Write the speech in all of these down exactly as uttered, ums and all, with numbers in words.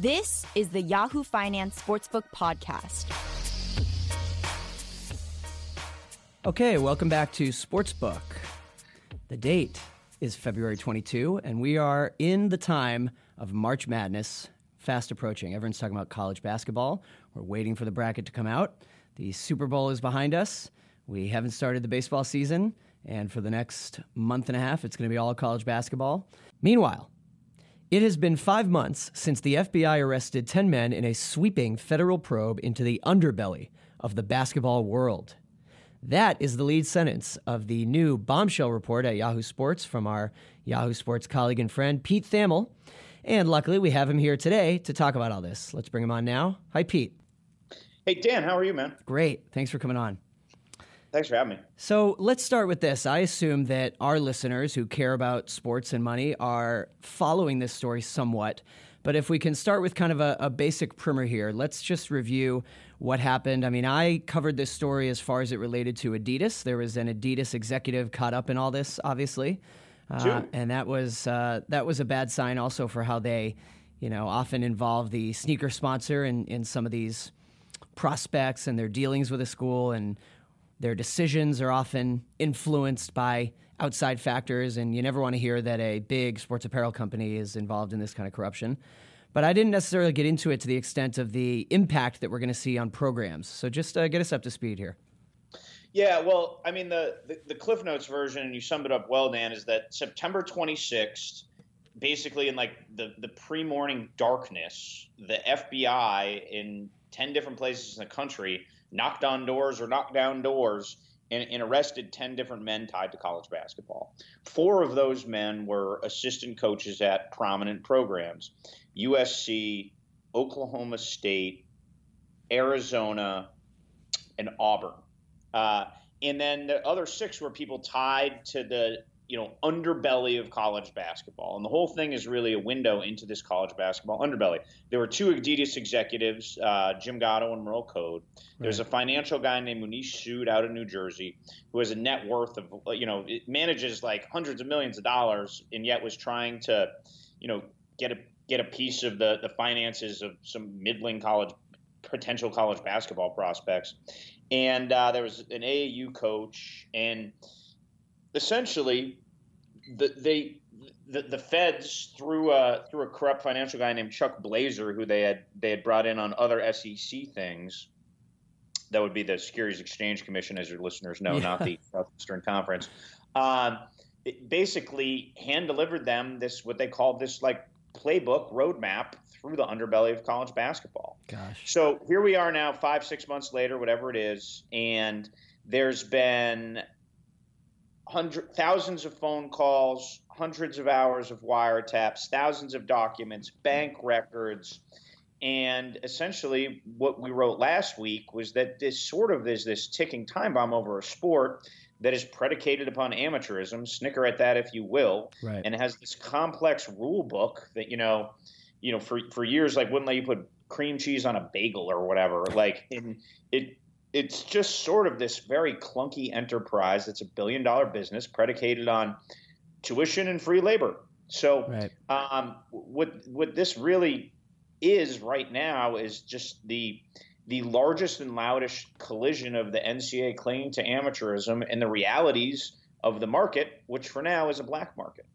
This is the Yahoo Finance Sportsbook Podcast. Okay, welcome back to Sportsbook. The date is February twenty-second, and we are in the time of March Madness, fast approaching. Everyone's talking about college basketball. We're waiting for the bracket to come out. The Super Bowl is behind us. We haven't started the baseball season, and for the next month and a half, it's going to be all college basketball. Meanwhile, it has been five months since the F B I arrested ten men in a sweeping federal probe into the underbelly of the basketball world. That is the lead sentence of the new bombshell report at Yahoo Sports from our Yahoo Sports colleague and friend, Pete Thamel. And luckily, we have him here today to talk about all this. Let's bring him on now. Hi, Pete. Hey, Dan. How are you, man? Great. Thanks for coming on. Thanks for having me. So let's start with this. I assume that our listeners who care about sports and money are following this story somewhat. But if we can start with kind of a, a basic primer here, let's just review what happened. I mean, I covered this story as far as it related to Adidas. There was an Adidas executive caught up in all this, obviously. Uh, sure. And that was uh, that was a bad sign also for how they, you know, often involve the sneaker sponsor in, in some of these prospects and their dealings with a school, and their decisions are often influenced by outside factors, and you never want to hear that a big sports apparel company is involved in this kind of corruption. But I didn't necessarily get into it to the extent of the impact that we're going to see on programs. So just uh, get us up to speed here. Yeah, well, I mean, the, the, the Cliff Notes version, and you summed it up well, Dan, is that September twenty-sixth, basically in like the, the pre-morning darkness, the F B I in ten different places in the country knocked on doors or knocked down doors and, and arrested ten different men tied to college basketball. Four of those men were assistant coaches at prominent programs: U S C, Oklahoma State, Arizona, and Auburn. Uh, and then the other six were people tied to the, you know, underbelly of college basketball. And the whole thing is really a window into this college basketball underbelly. There were two Adidas executives, uh, Jim Gatto and Merle Code. There's right. a financial guy named Munish Sud out of New Jersey who has a net worth of, you know, it manages like hundreds of millions of dollars, and yet was trying to, you know, get a get a piece of the, the finances of some middling college, potential college basketball prospects. And uh, there was an A A U coach, and essentially, the, they the, the feds through a through a corrupt financial guy named Chuck Blazer, who they had they had brought in on other S E C things. That would be the Securities Exchange Commission, as your listeners know, yeah. Not the Southeastern Conference. Um, it basically hand delivered them this what they called this like playbook roadmap through the underbelly of college basketball. Gosh. So here we are now, five six months later, whatever it is, and there's been Hundred, thousands of phone calls, hundreds of hours of wiretaps, thousands of documents, bank records. And essentially what we wrote last week was that this sort of is this ticking time bomb over a sport that is predicated upon amateurism, snicker at that if you will, right. And has this complex rule book that, you know, you know, for, for years, like wouldn't let you put cream cheese on a bagel or whatever. Like in it, It's just sort of this very clunky enterprise that's a billion-dollar business predicated on tuition and free labor. So right. um, what what this really is right now is just the the largest and loudest collision of the N C double A clinging to amateurism and the realities of the market, which for now is a black market.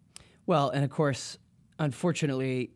Well, and of course, unfortunately,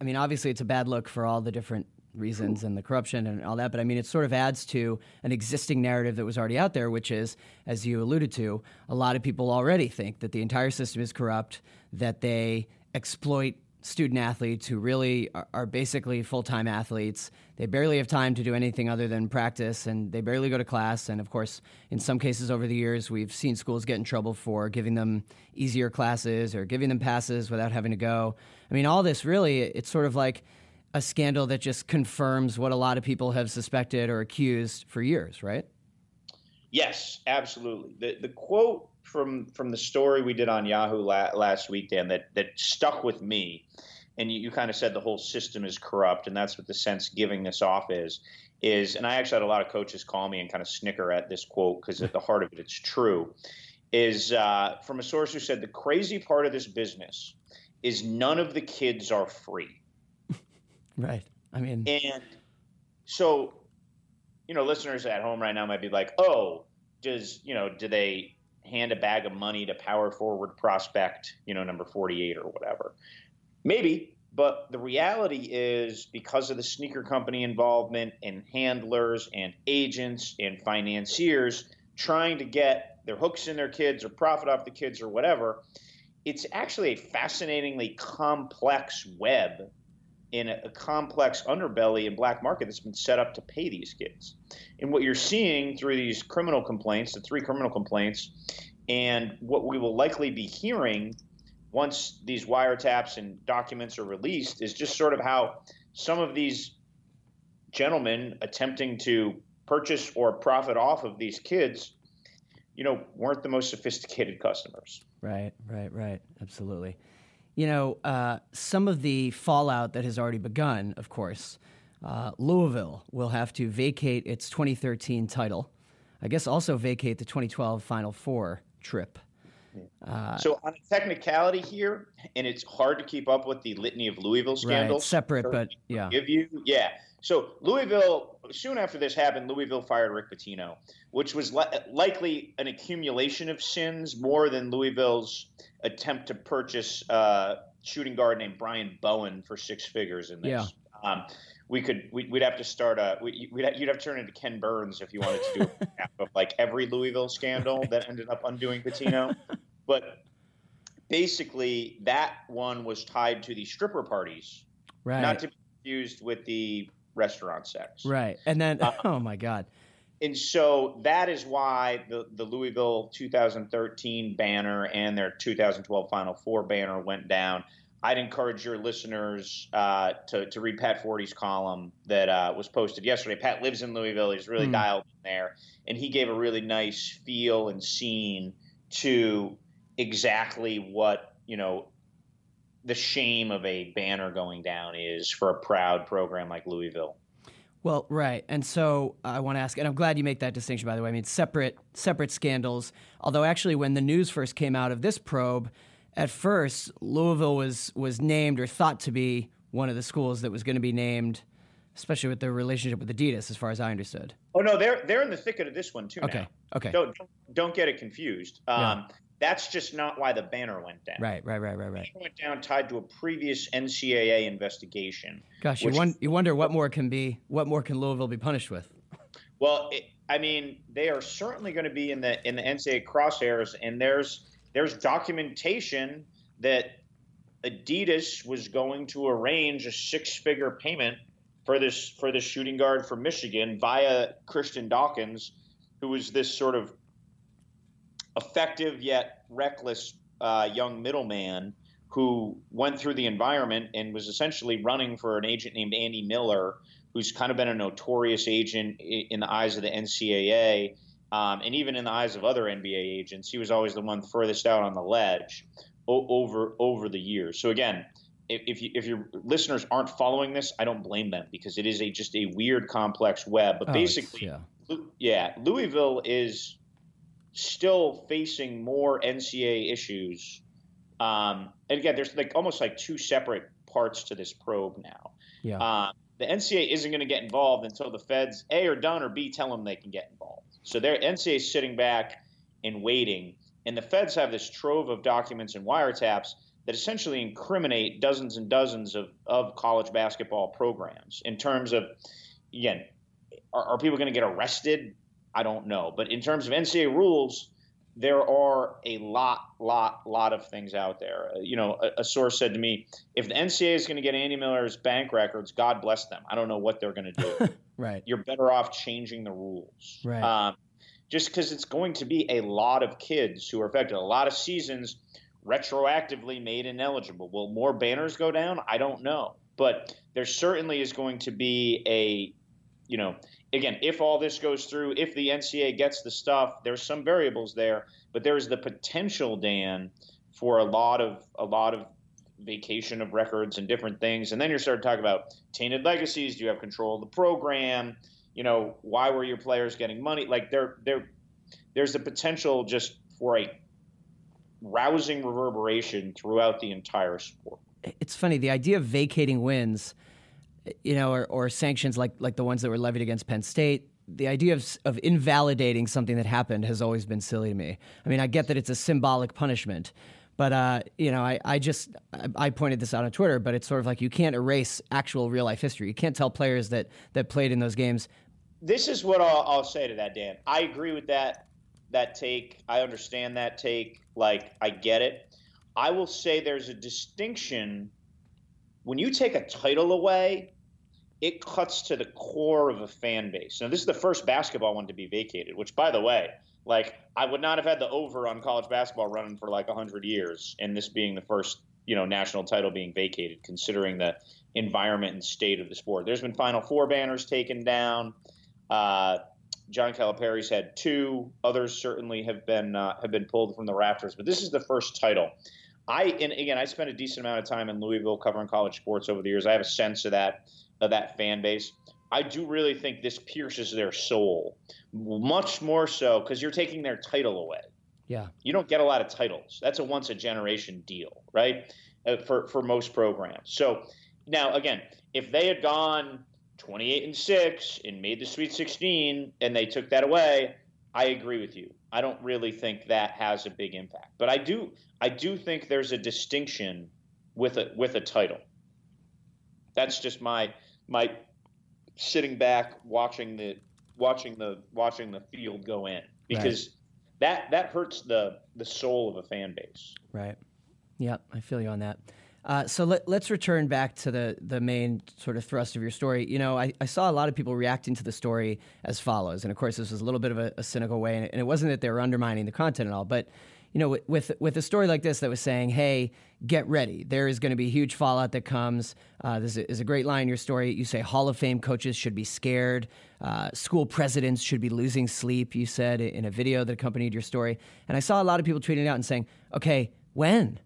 I mean, obviously it's a bad look for all the different reasons and the corruption and all that, but I mean, it sort of adds to an existing narrative that was already out there, which is, as you alluded to, a lot of people already think that the entire system is corrupt, that they exploit student athletes who really are basically full-time athletes. They barely have time to do anything other than practice, and they barely go to class. And of course, in some cases over the years, we've seen schools get in trouble for giving them easier classes or giving them passes without having to go. I mean, all this really, it's sort of like a scandal that just confirms what a lot of people have suspected or accused for years, right? Yes, absolutely. The the quote from from the story we did on Yahoo la- last week, Dan, that, that stuck with me, and you, you kind of said the whole system is corrupt, and that's what the sense giving this off is, is, and I actually had a lot of coaches call me and kind of snicker at this quote because at the heart of it, it's true, is uh, from a source who said the crazy part of this business is none of the kids are free. Right. I mean, and so, you know, listeners at home right now might be like, oh, does, you know, do they hand a bag of money to power forward prospect, you know, number forty-eight or whatever? Maybe. But the reality is, because of the sneaker company involvement and handlers and agents and financiers trying to get their hooks in their kids or profit off the kids or whatever, it's actually a fascinatingly complex web in a, a complex underbelly and black market that's been set up to pay these kids. And what you're seeing through these criminal complaints, the three criminal complaints, and what we will likely be hearing once these wiretaps and documents are released, is just sort of how some of these gentlemen attempting to purchase or profit off of these kids, you know, weren't the most sophisticated customers. Right, right, right. Absolutely. You know, uh, some of the fallout that has already begun, of course, uh, Louisville will have to vacate its twenty thirteen title. I guess also vacate the twenty twelve Final Four trip. Uh, so on a technicality here, and it's hard to keep up with the litany of Louisville scandals. Right, separate, but yeah. Give you, yeah. So Louisville, soon after this happened, Louisville fired Rick Pitino, which was li- likely an accumulation of sins more than Louisville's attempt to purchase a shooting guard named Brian Bowen for six figures in this. Yeah. Um, we could, we, we'd have to start a, we, we'd have, you'd have to turn into Ken Burns if you wanted to do a map of like every Louisville scandal right. that ended up undoing Pitino. But basically, that one was tied to the stripper parties, right? Not to be confused with the restaurant sex, right? And then, uh, oh my God! And so that is why the, the Louisville twenty thirteen banner and their two thousand twelve Final Four banner went down. I'd encourage your listeners uh, to to read Pat Forty's column that uh, was posted yesterday. Pat lives in Louisville; he's really mm. dialed in there, and he gave a really nice feel and scene to exactly what, you know, the shame of a banner going down is for a proud program like Louisville. Well, right. And so I want to ask, and I'm glad you make that distinction, by the way. I mean, separate, separate scandals. Although actually when the news first came out of this probe, at first Louisville was, was named or thought to be one of the schools that was going to be named, especially with their relationship with Adidas, as far as I understood. Oh, no, they're, they're in the thicket of this one too. Okay. Now. Okay. Don't, don't get it confused. Um, yeah. That's just not why the banner went down. Right, right, right, right, right. It went down tied to a previous N C double A investigation. Gosh, you, won- you wonder what more can be, what more can Louisville be punished with? Well, it, I mean, they are certainly going to be in the in the N C double A crosshairs, and there's there's documentation that Adidas was going to arrange a six-figure payment for this for the shooting guard from Michigan via Christian Dawkins, who was this sort of effective yet reckless uh, young middleman who went through the environment and was essentially running for an agent named Andy Miller, who's kind of been a notorious agent in the eyes of the N C double A um, and even in the eyes of other N B A agents. He was always the one furthest out on the ledge o- over over the years. So again, if, if, you, if your listeners aren't following this, I don't blame them because it is a just a weird, complex web. But oh, basically, yeah. Lu- yeah, Louisville is still facing more N C double A issues. Um, and again, there's like almost like two separate parts to this probe now. Yeah. Uh, the N C double A isn't going to get involved until the feds, A, are done, or B, tell them they can get involved. So their N C double A is sitting back and waiting. And the feds have this trove of documents and wiretaps that essentially incriminate dozens and dozens of, of college basketball programs in terms of, again, are, are people going to get arrested? I don't know. But in terms of N C double A rules, there are a lot, lot, lot of things out there. You know, a, a source said to me, if the N C double A is going to get Andy Miller's bank records, God bless them. I don't know what they're going to do. Right. You're better off changing the rules. Right. Um, just because it's going to be a lot of kids who are affected. A lot of seasons retroactively made ineligible. Will more banners go down? I don't know. But there certainly is going to be a, you know, again, if all this goes through, if the N C double A gets the stuff, there's some variables there, but there is the potential, Dan, for a lot of a lot of vacation of records and different things. And then you're starting to talk about tainted legacies. Do you have control of the program? You know, why were your players getting money? Like there, there, there's the potential just for a rousing reverberation throughout the entire sport. It's funny, the idea of vacating wins you know, or, or sanctions like like the ones that were levied against Penn State, the idea of of invalidating something that happened has always been silly to me. I mean, I get that it's a symbolic punishment, but, uh, you know, I, I just, I, I pointed this out on Twitter, but it's sort of like you can't erase actual real-life history. You can't tell players that, that played in those games. This is what I'll, I'll say to that, Dan. I agree with that, that take. I understand that take. Like, I get it. I will say there's a distinction. When you take a title away, it cuts to the core of a fan base. Now, this is the first basketball one to be vacated, which, by the way, like, I would not have had the over on college basketball running for like one hundred years, and this being the first, you know, national title being vacated, considering the environment and state of the sport. There's been Final Four banners taken down. Uh, John Calipari's had two. Others certainly have been uh, have been pulled from the rafters, but this is the first title. I and again, I spent a decent amount of time in Louisville covering college sports over the years. I have a sense of that. Of that fan base. I do really think this pierces their soul much more so because you're taking their title away. Yeah. You don't get a lot of titles. That's a once a generation deal, right? Uh, for, for most programs. So now again, if they had gone twenty-eight and six and made the Sweet sixteen and they took that away, I agree with you. I don't really think that has a big impact, but I do, I do think there's a distinction with a, with a title. That's just my, my sitting back, watching the, watching the, watching the field go in, because right. that, that hurts the, the soul of a fan base. Right. Yeah. I feel you on that. Uh, so let, let's return back to the, the main sort of thrust of your story. You know, I, I saw a lot of people reacting to the story as follows. And of course, this was a little bit of a, a cynical way, and it, and it wasn't that they were undermining the content at all, but you know, with with a story like this that was saying, hey, get ready. There is going to be huge fallout that comes. Uh, this is a great line in your story. You say Hall of Fame coaches should be scared. Uh, school presidents should be losing sleep, you said, in a video that accompanied your story. And I saw a lot of people tweeting out and saying, okay, when?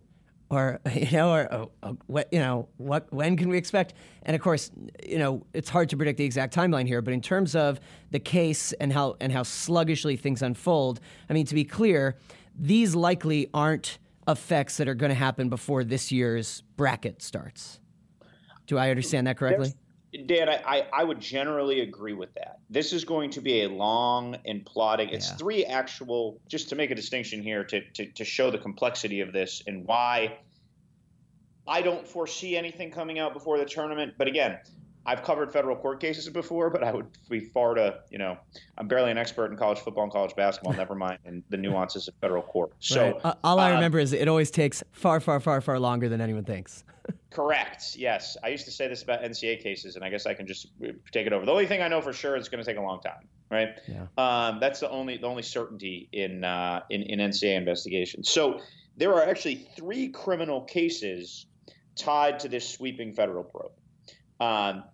Or, you know, or, or, or what, you know, what, when can we expect? And of course, you know, it's hard to predict the exact timeline here, but in terms of the case and how and how sluggishly things unfold, I mean, to be clear, these likely aren't effects that are going to happen before this year's bracket starts. Do I understand that correctly? There's, Dan, I, I would generally agree with that. This is going to be a long and plodding. It's yeah. three actual, just to make a distinction here, to, to, to show the complexity of this and why I don't foresee anything coming out before the tournament. But again, I've covered federal court cases before, but I would be far to, you know, I'm barely an expert in college football and college basketball, never mind in the nuances of federal court. So right. uh, all I um, remember is it always takes far, far, far, far longer than anyone thinks. Correct. Yes. I used to say this about N C A A cases, and I guess I can just take it over. The only thing I know for sure is it's going to take a long time. Right. Yeah. Um, that's the only the only certainty in, uh, in, in N C A A investigations. So there are actually three criminal cases tied to this sweeping federal probe. Um,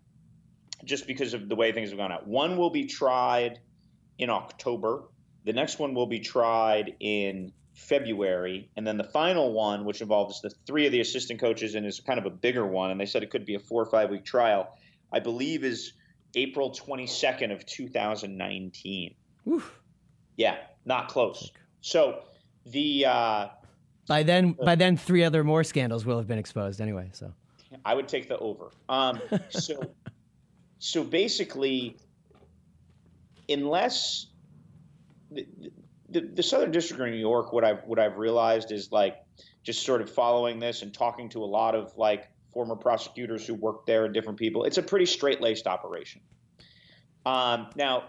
just because of the way things have gone out. One will be tried in October. The next one will be tried in February. And then the final one, which involves the three of the assistant coaches and is kind of a bigger one, and they said it could be a four or five week trial, I believe is April twenty-second of two thousand nineteen. Oof. Yeah, not close. So the uh, by then, uh, by then three other more scandals will have been exposed anyway, so. I would take the over. Um, so, so basically, unless the, the, the Southern District of New York, what I've what I've realized is like just sort of following this and talking to a lot of like former prosecutors who worked there and different people. It's a pretty straight-laced operation. Um, now,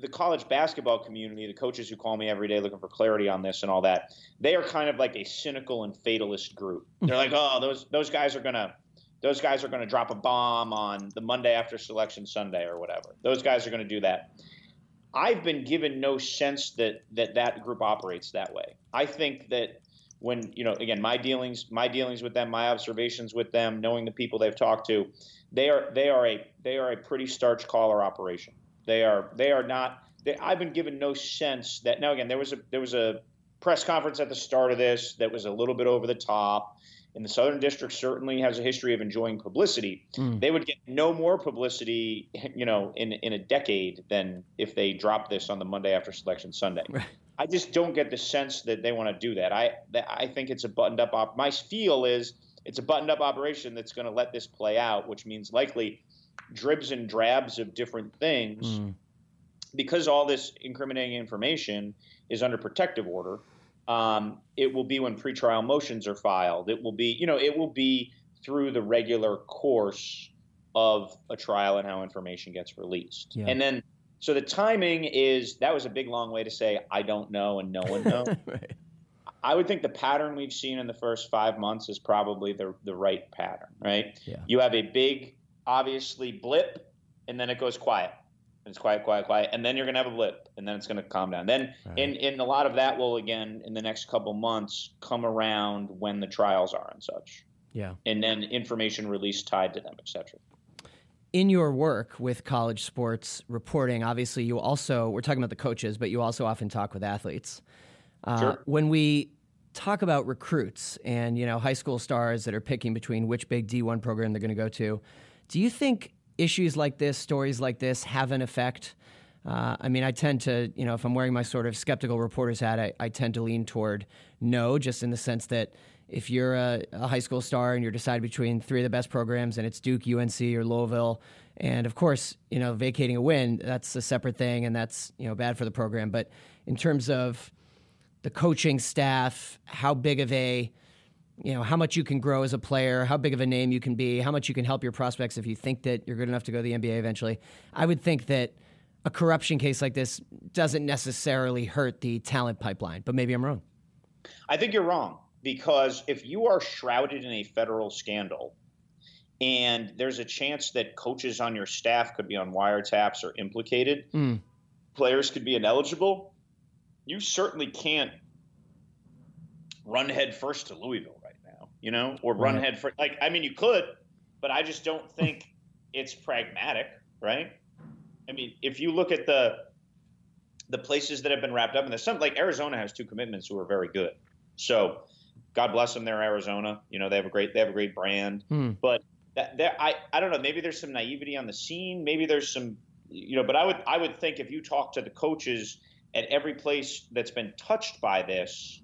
the college basketball community, the coaches who call me every day looking for clarity on this and all that, they are kind of like a cynical and fatalist group. They're like, oh, those those guys are gonna those guys are gonna drop a bomb on the Monday after Selection Sunday or whatever. Those guys are gonna do that. I've been given no sense that that, that group operates that way. I think that when, you know, again, my dealings my dealings with them, my observations with them, knowing the people they've talked to, they are they are a they are a pretty starch collar operation. They are they are not they, I've been given no sense that now again there was a there was a press conference at the start of this that was a little bit over the top, and the Southern District certainly has a history of enjoying publicity. Mm. They would get no more publicity, you know, in, in a decade than if they dropped this on the Monday after Selection Sunday. Right. I just don't get the sense that they want to do that. I I think it's a buttoned up op. My feel is it's a buttoned-up operation that's going to let this play out, which means likely dribs and drabs of different things. Mm. Because all this incriminating information is under protective order, um, it will be when pretrial motions are filed. It will be, you know, it will be through the regular course of a trial and how information gets released. Yeah. And then, so the timing is, that was a big, long way to say, I don't know and no one knows. Right. I would think the pattern we've seen in the first five months is probably the the right pattern, right? Yeah. You have a big, obviously, blip, and then it goes quiet. It's quiet, quiet, quiet, and then you're going to have a blip, and then it's going to calm down. Then right. in, in a lot of that will, again, in the next couple months, come around when the trials are and such. Yeah. And then information release tied to them, et cetera. In your work with college sports reporting, obviously you also, we're talking about the coaches, but you also often talk with athletes. Uh, sure. When we talk about recruits and, you know, high school stars that are picking between which big D one program they're going to go to, do you think issues like this, stories like this, have an effect? Uh, I mean, I tend to, you know, if I'm wearing my sort of skeptical reporter's hat, I, I tend to lean toward no, just in the sense that if you're a, a high school star and you're deciding between three of the best programs and it's Duke, U N C, or Louisville, and of course, you know, vacating a win, that's a separate thing and that's, you know, bad for the program. But in terms of the coaching staff, how big of a, you know, how much you can grow as a player, how big of a name you can be, how much you can help your prospects if you think that you're good enough to go to the N B A eventually. I would think that a corruption case like this doesn't necessarily hurt the talent pipeline, but maybe I'm wrong. I think you're wrong, because if you are shrouded in a federal scandal and there's a chance that coaches on your staff could be on wiretaps or implicated, mm. players could be ineligible, you certainly can't run head first to Louisville right now, you know, or run right. head first. Like, I mean, you could, but I just don't think it's pragmatic, right? I mean, if you look at the the places that have been wrapped up in this, some, like Arizona has two commitments who are very good. So God bless them, they're Arizona. You know, they have a great they have a great brand. Hmm. But that, that I, I don't know, maybe there's some naivety on the scene. Maybe there's some, you know, but I would I would think if you talk to the coaches at every place that's been touched by this,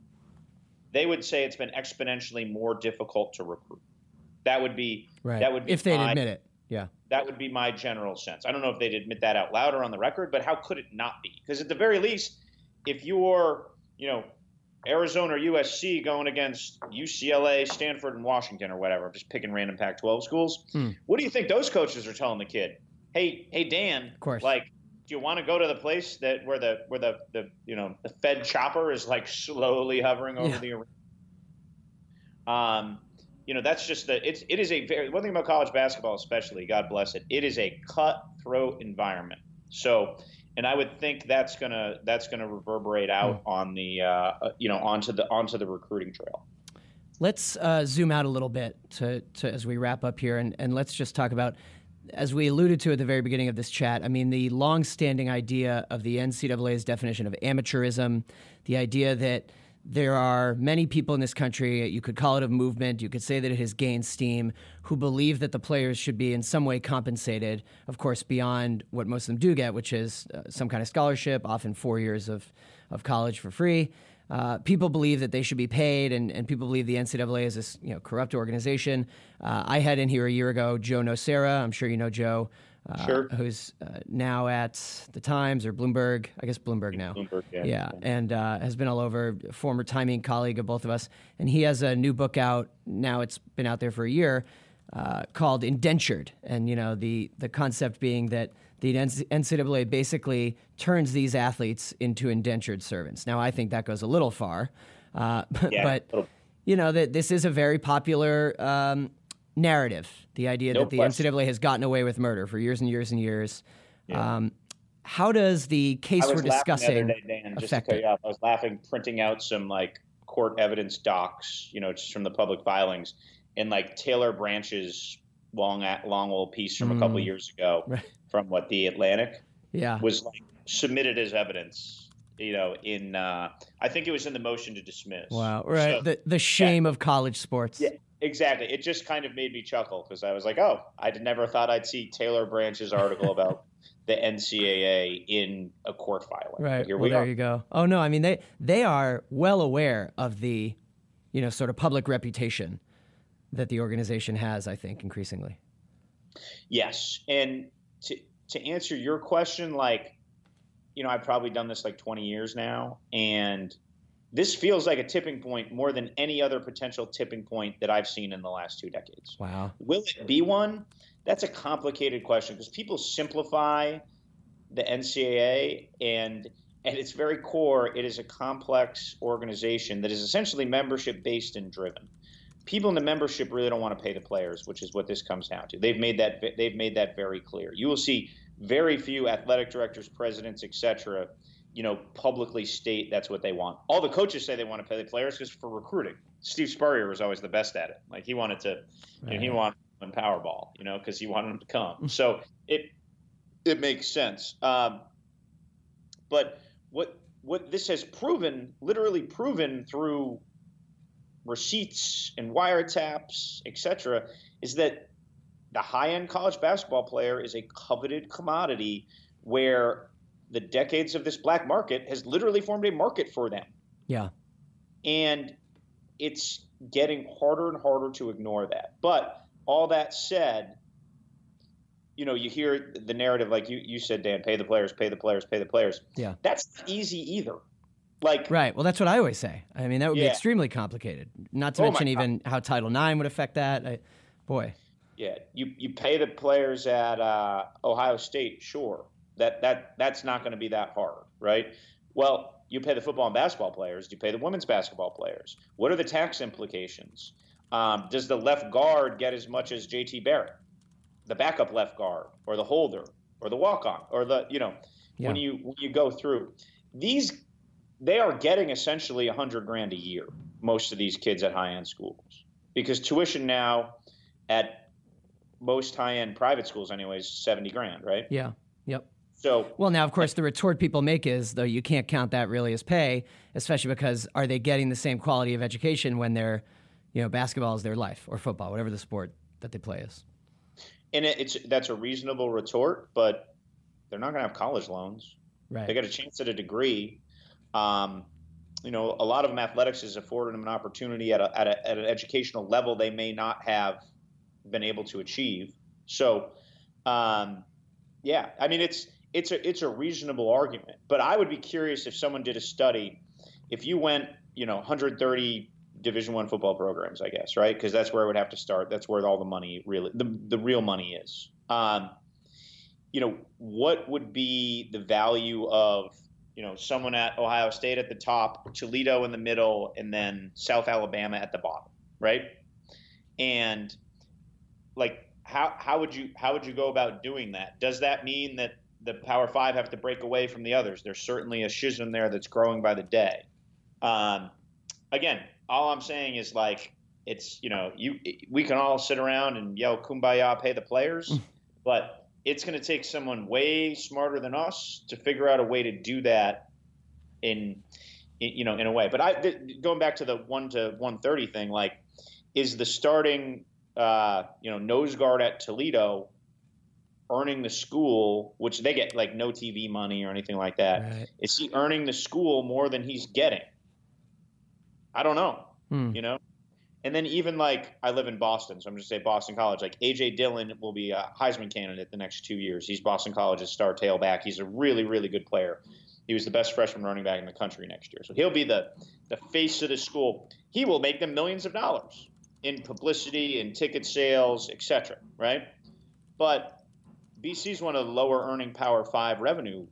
they would say it's been exponentially more difficult to recruit. That would be right. That would be if they'd my, admit it. Yeah, that would be my general sense. I don't know if they'd admit that out loud or on the record, but how could it not be? Because at the very least, if you're, you know, Arizona or U S C going against U C L A, Stanford, and Washington or whatever, I'm just picking random Pac twelve schools. Hmm. What do you think those coaches are telling the kid? Hey, hey, Dan. Of course. Like, do you want to go to the place that where the where the, the you know the Fed chopper is like slowly hovering over yeah. the arena? Um, you know that's just the it's it is a very one thing about college basketball, especially, God bless it. It is a cutthroat environment. So, and I would think that's gonna that's gonna reverberate out mm. on the uh, you know onto the onto the recruiting trail. Let's uh, zoom out a little bit to, to as we wrap up here, and and let's just talk about, as we alluded to at the very beginning of this chat, I mean, the longstanding idea of the N C double A's definition of amateurism, the idea that there are many people in this country, you could call it a movement, you could say that it has gained steam, who believe that the players should be in some way compensated, of course, beyond what most of them do get, which is uh, some kind of scholarship, often four years of, of college for free. Uh, people believe that they should be paid, and, and people believe the N C double A is this, you know, corrupt organization. Uh, I had in here a year ago Joe Nocera. I'm sure you know Joe, uh, sure. who's uh, now at The Times or Bloomberg. I guess Bloomberg now. Bloomberg, yeah. yeah. And uh, has been all over, former timing colleague of both of us. And he has a new book out now. It's been out there for a year uh, called Indentured. And, you know, the, the concept being that the N C double A basically turns these athletes into indentured servants. Now, I think that goes a little far, uh, yeah, but you know that this is a very popular um, narrative. The idea no that the question. N C double A has gotten away with murder for years and years and years. Yeah. Um, how does the case we're discussing? The other day, Dan, just to cut you off, I was laughing, printing out some like court evidence docs, you know, just from the public filings, and like Taylor Branch's long, long old piece from mm. a couple of years ago. Right. From what the Atlantic yeah. was like submitted as evidence, you know, in uh, I think it was in the motion to dismiss. Wow. Right. So, the the shame yeah. of college sports. Yeah, exactly. It just kind of made me chuckle because I was like, oh, I never thought I'd see Taylor Branch's article about the N C double A in a court filing. Right. But here well, we there are. You go. Oh, no. I mean, they they are well aware of the, you know, sort of public reputation that the organization has, I think, increasingly. Yes. And to to answer your question, like, you know, I've probably done this like twenty years now, and this feels like a tipping point more than any other potential tipping point that I've seen in the last two decades. Wow. Will it be one? That's a complicated question because people simplify the N C A A, and at its very core, it is a complex organization that is essentially membership-based and driven. People in the membership really don't want to pay the players, which is what this comes down to. They've made that they've made that very clear. You will see very few athletic directors, presidents, et cetera, you know, publicly state that's what they want. All the coaches say they want to pay the players because for recruiting, Steve Spurrier was always the best at it. Like he wanted to, right. you know, he wanted to win Powerball, you know, because he wanted them to come. So it it makes sense. Um, but what what this has proven, literally proven through receipts and wiretaps, et cetera, is that the high-end college basketball player is a coveted commodity where the decades of this black market has literally formed a market for them. Yeah. And it's getting harder and harder to ignore that. But all that said, you know, you hear the narrative, like you, you said, Dan, pay the players, pay the players, pay the players. Yeah. That's not easy either. Like, right. Well, that's what I always say. I mean, that would yeah. be extremely complicated. Not to oh mention even how Title nine would affect that. I, boy. Yeah. You you pay the players at uh, Ohio State, sure. That that that's not going to be that hard, right? Well, you pay the football and basketball players. Do you pay the women's basketball players? What are the tax implications? Um, does the left guard get as much as J T Barrett, the backup left guard, or the holder, or the walk-on, or the you know yeah. when you when you go through these. They are getting essentially a hundred grand a year, most of these kids at high-end schools, because tuition now at most high-end private schools, anyways, seventy grand, right? Yeah. Yep. So well, now of course the retort people make is though you can't count that really as pay, especially because are they getting the same quality of education when they're, you know, basketball is their life or football, whatever the sport that they play is. And it's that's a reasonable retort, but they're not going to have college loans. Right. They got a chance at a degree. Um, you know, a lot of them athletics has afforded them an opportunity at a, at a, at an educational level they may not have been able to achieve. So, um, yeah, I mean, it's it's a it's a reasonable argument. But I would be curious if someone did a study, if you went, you know, one hundred thirty Division I football programs, I guess, right? Because that's where I would have to start. That's where all the money really, the the real money is. Um, you know, what would be the value of you know, someone at Ohio State at the top, Toledo in the middle, and then South Alabama at the bottom, right? And like, how how would you how would you go about doing that? Does that mean that the Power Five have to break away from the others? There's certainly a schism there that's growing by the day. Um, again, all I'm saying is like, it's you know, you we can all sit around and yell "Kumbaya, pay the players," but it's going to take someone way smarter than us to figure out a way to do that in, in you know, in a way. But I th- going back to the one to one thirty thing, like, is the starting, uh, you know, nose guard at Toledo earning the school, which they get like no T V money or anything like that? Right. Is he earning the school more than he's getting? I don't know, hmm. you know? And then even like I live in Boston, so I'm just going to say Boston College. Like A J. Dillon will be a Heisman candidate the next two years. He's Boston College's star tailback. He's a really, really good player. He was the best freshman running back in the country next year. So he'll be the, the face of the school. He will make them millions of dollars in publicity and ticket sales, et cetera, right? But B C's one of the lower earning Power Five revenue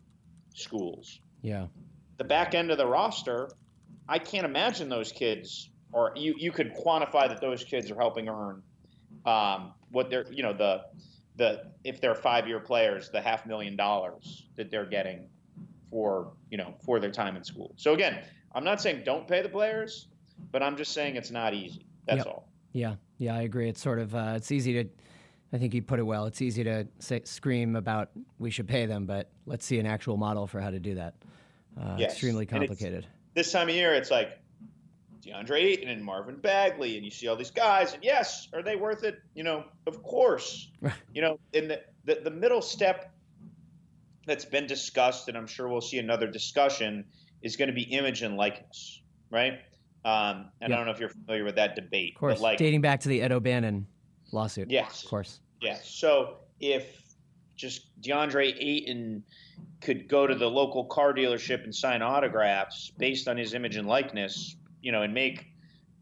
schools. Yeah. The back end of the roster, I can't imagine those kids – or you, you could quantify that those kids are helping earn um, what they're, you know, the, the, if they're five-year players, the half million dollars that they're getting for, you know, for their time in school. So again, I'm not saying don't pay the players, but I'm just saying it's not easy. That's yep. all. Yeah. Yeah, I agree. It's sort of, uh, it's easy to, I think you put it well, it's easy to say, scream about we should pay them, but let's see an actual model for how to do that. Uh, yes. Extremely complicated. This time of year, it's like, DeAndre Ayton and Marvin Bagley, and you see all these guys, and yes, are they worth it? You know, of course. You know, in the, the, the middle step that's been discussed, and I'm sure we'll see another discussion, is going to be image and likeness, right? Um, and yeah. I don't know if you're familiar with that debate. Of course, but like, dating back to the Ed O'Bannon lawsuit. Yes. Of course. Yes. So if just DeAndre Ayton could go to the local car dealership and sign autographs based on his image and likeness, you know, and make,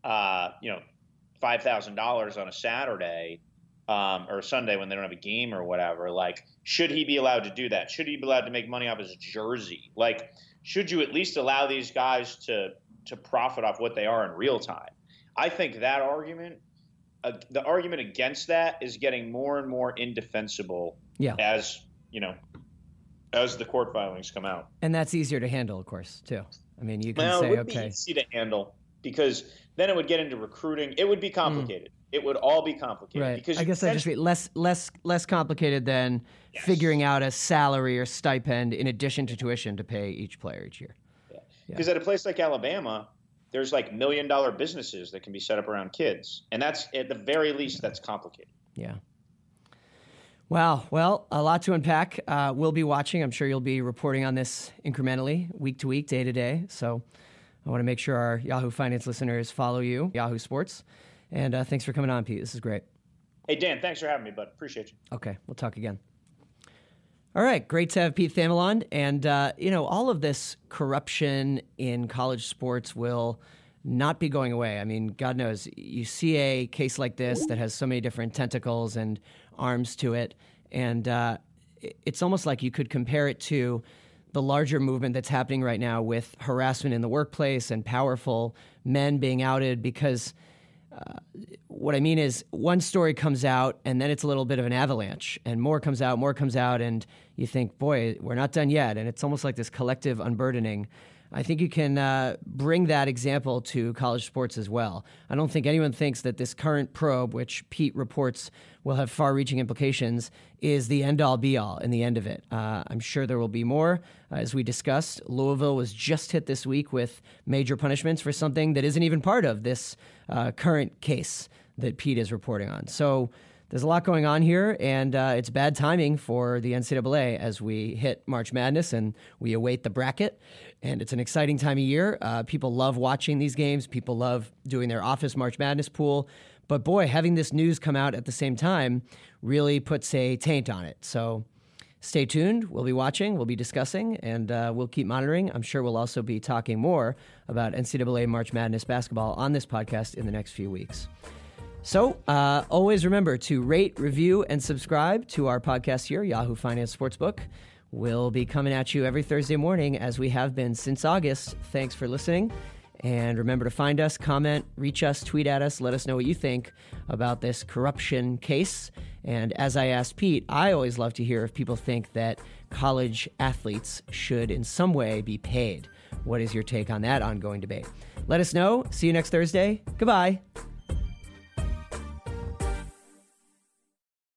uh, you know, five thousand dollars on a Saturday um, or Sunday when they don't have a game or whatever, like, should he be allowed to do that? Should he be allowed to make money off his jersey? Like, should you at least allow these guys to to profit off what they are in real time? I think that argument, uh, the argument against that is getting more and more indefensible yeah. as, you know, as the court filings come out. And that's easier to handle, of course, too. I mean, you can well, say, okay. It would be easy to handle because then it would get into recruiting. It would be complicated. Mm. It would all be complicated. Right. Because I guess I just read less, less, less complicated than yes. figuring out a salary or stipend in addition to tuition to pay each player each year. Because yeah. at a place like Alabama, there's like million dollar businesses that can be set up around kids. And that's at the very least, that's complicated. Yeah. Wow. Well, a lot to unpack. Uh, we'll be watching. I'm sure you'll be reporting on this incrementally, week to week, day to day. So I want to make sure our Yahoo Finance listeners follow you, Yahoo Sports. And uh, thanks for coming on, Pete. This is great. Hey, Dan, thanks for having me, bud. Appreciate you. Okay. We'll talk again. All right. Great to have Pete Thamel on. And, uh, you know, all of this corruption in college sports will not be going away. I mean, God knows, you see a case like this that has so many different tentacles and arms to it. And uh, it's almost like you could compare it to the larger movement that's happening right now with harassment in the workplace and powerful men being outed because uh, what I mean is one story comes out and then it's a little bit of an avalanche and more comes out, more comes out. And you think, boy, we're not done yet. And it's almost like this collective unburdening. I think you can uh, bring that example to college sports as well. I don't think anyone thinks that this current probe, which Pete reports will have far-reaching implications, is the end-all, be-all in the end of it. Uh, I'm sure there will be more. Uh, as we discussed, Louisville was just hit this week with major punishments for something that isn't even part of this uh, current case that Pete is reporting on. So there's a lot going on here, and uh, it's bad timing for the N C double A as we hit March Madness and we await the bracket. And it's an exciting time of year. Uh, people love watching these games. People love doing their office March Madness pool. But boy, having this news come out at the same time really puts a taint on it. So stay tuned. We'll be watching. We'll be discussing. And uh, we'll keep monitoring. I'm sure we'll also be talking more about N C double A March Madness basketball on this podcast in the next few weeks. So uh, always remember to rate, review, and subscribe to our podcast here, Yahoo Finance Sportsbook. We'll be coming at you every Thursday morning, as we have been since August. Thanks for listening. And remember to find us, comment, reach us, tweet at us. Let us know what you think about this corruption case. And as I asked Pete, I always love to hear if people think that college athletes should in some way be paid. What is your take on that ongoing debate? Let us know. See you next Thursday. Goodbye.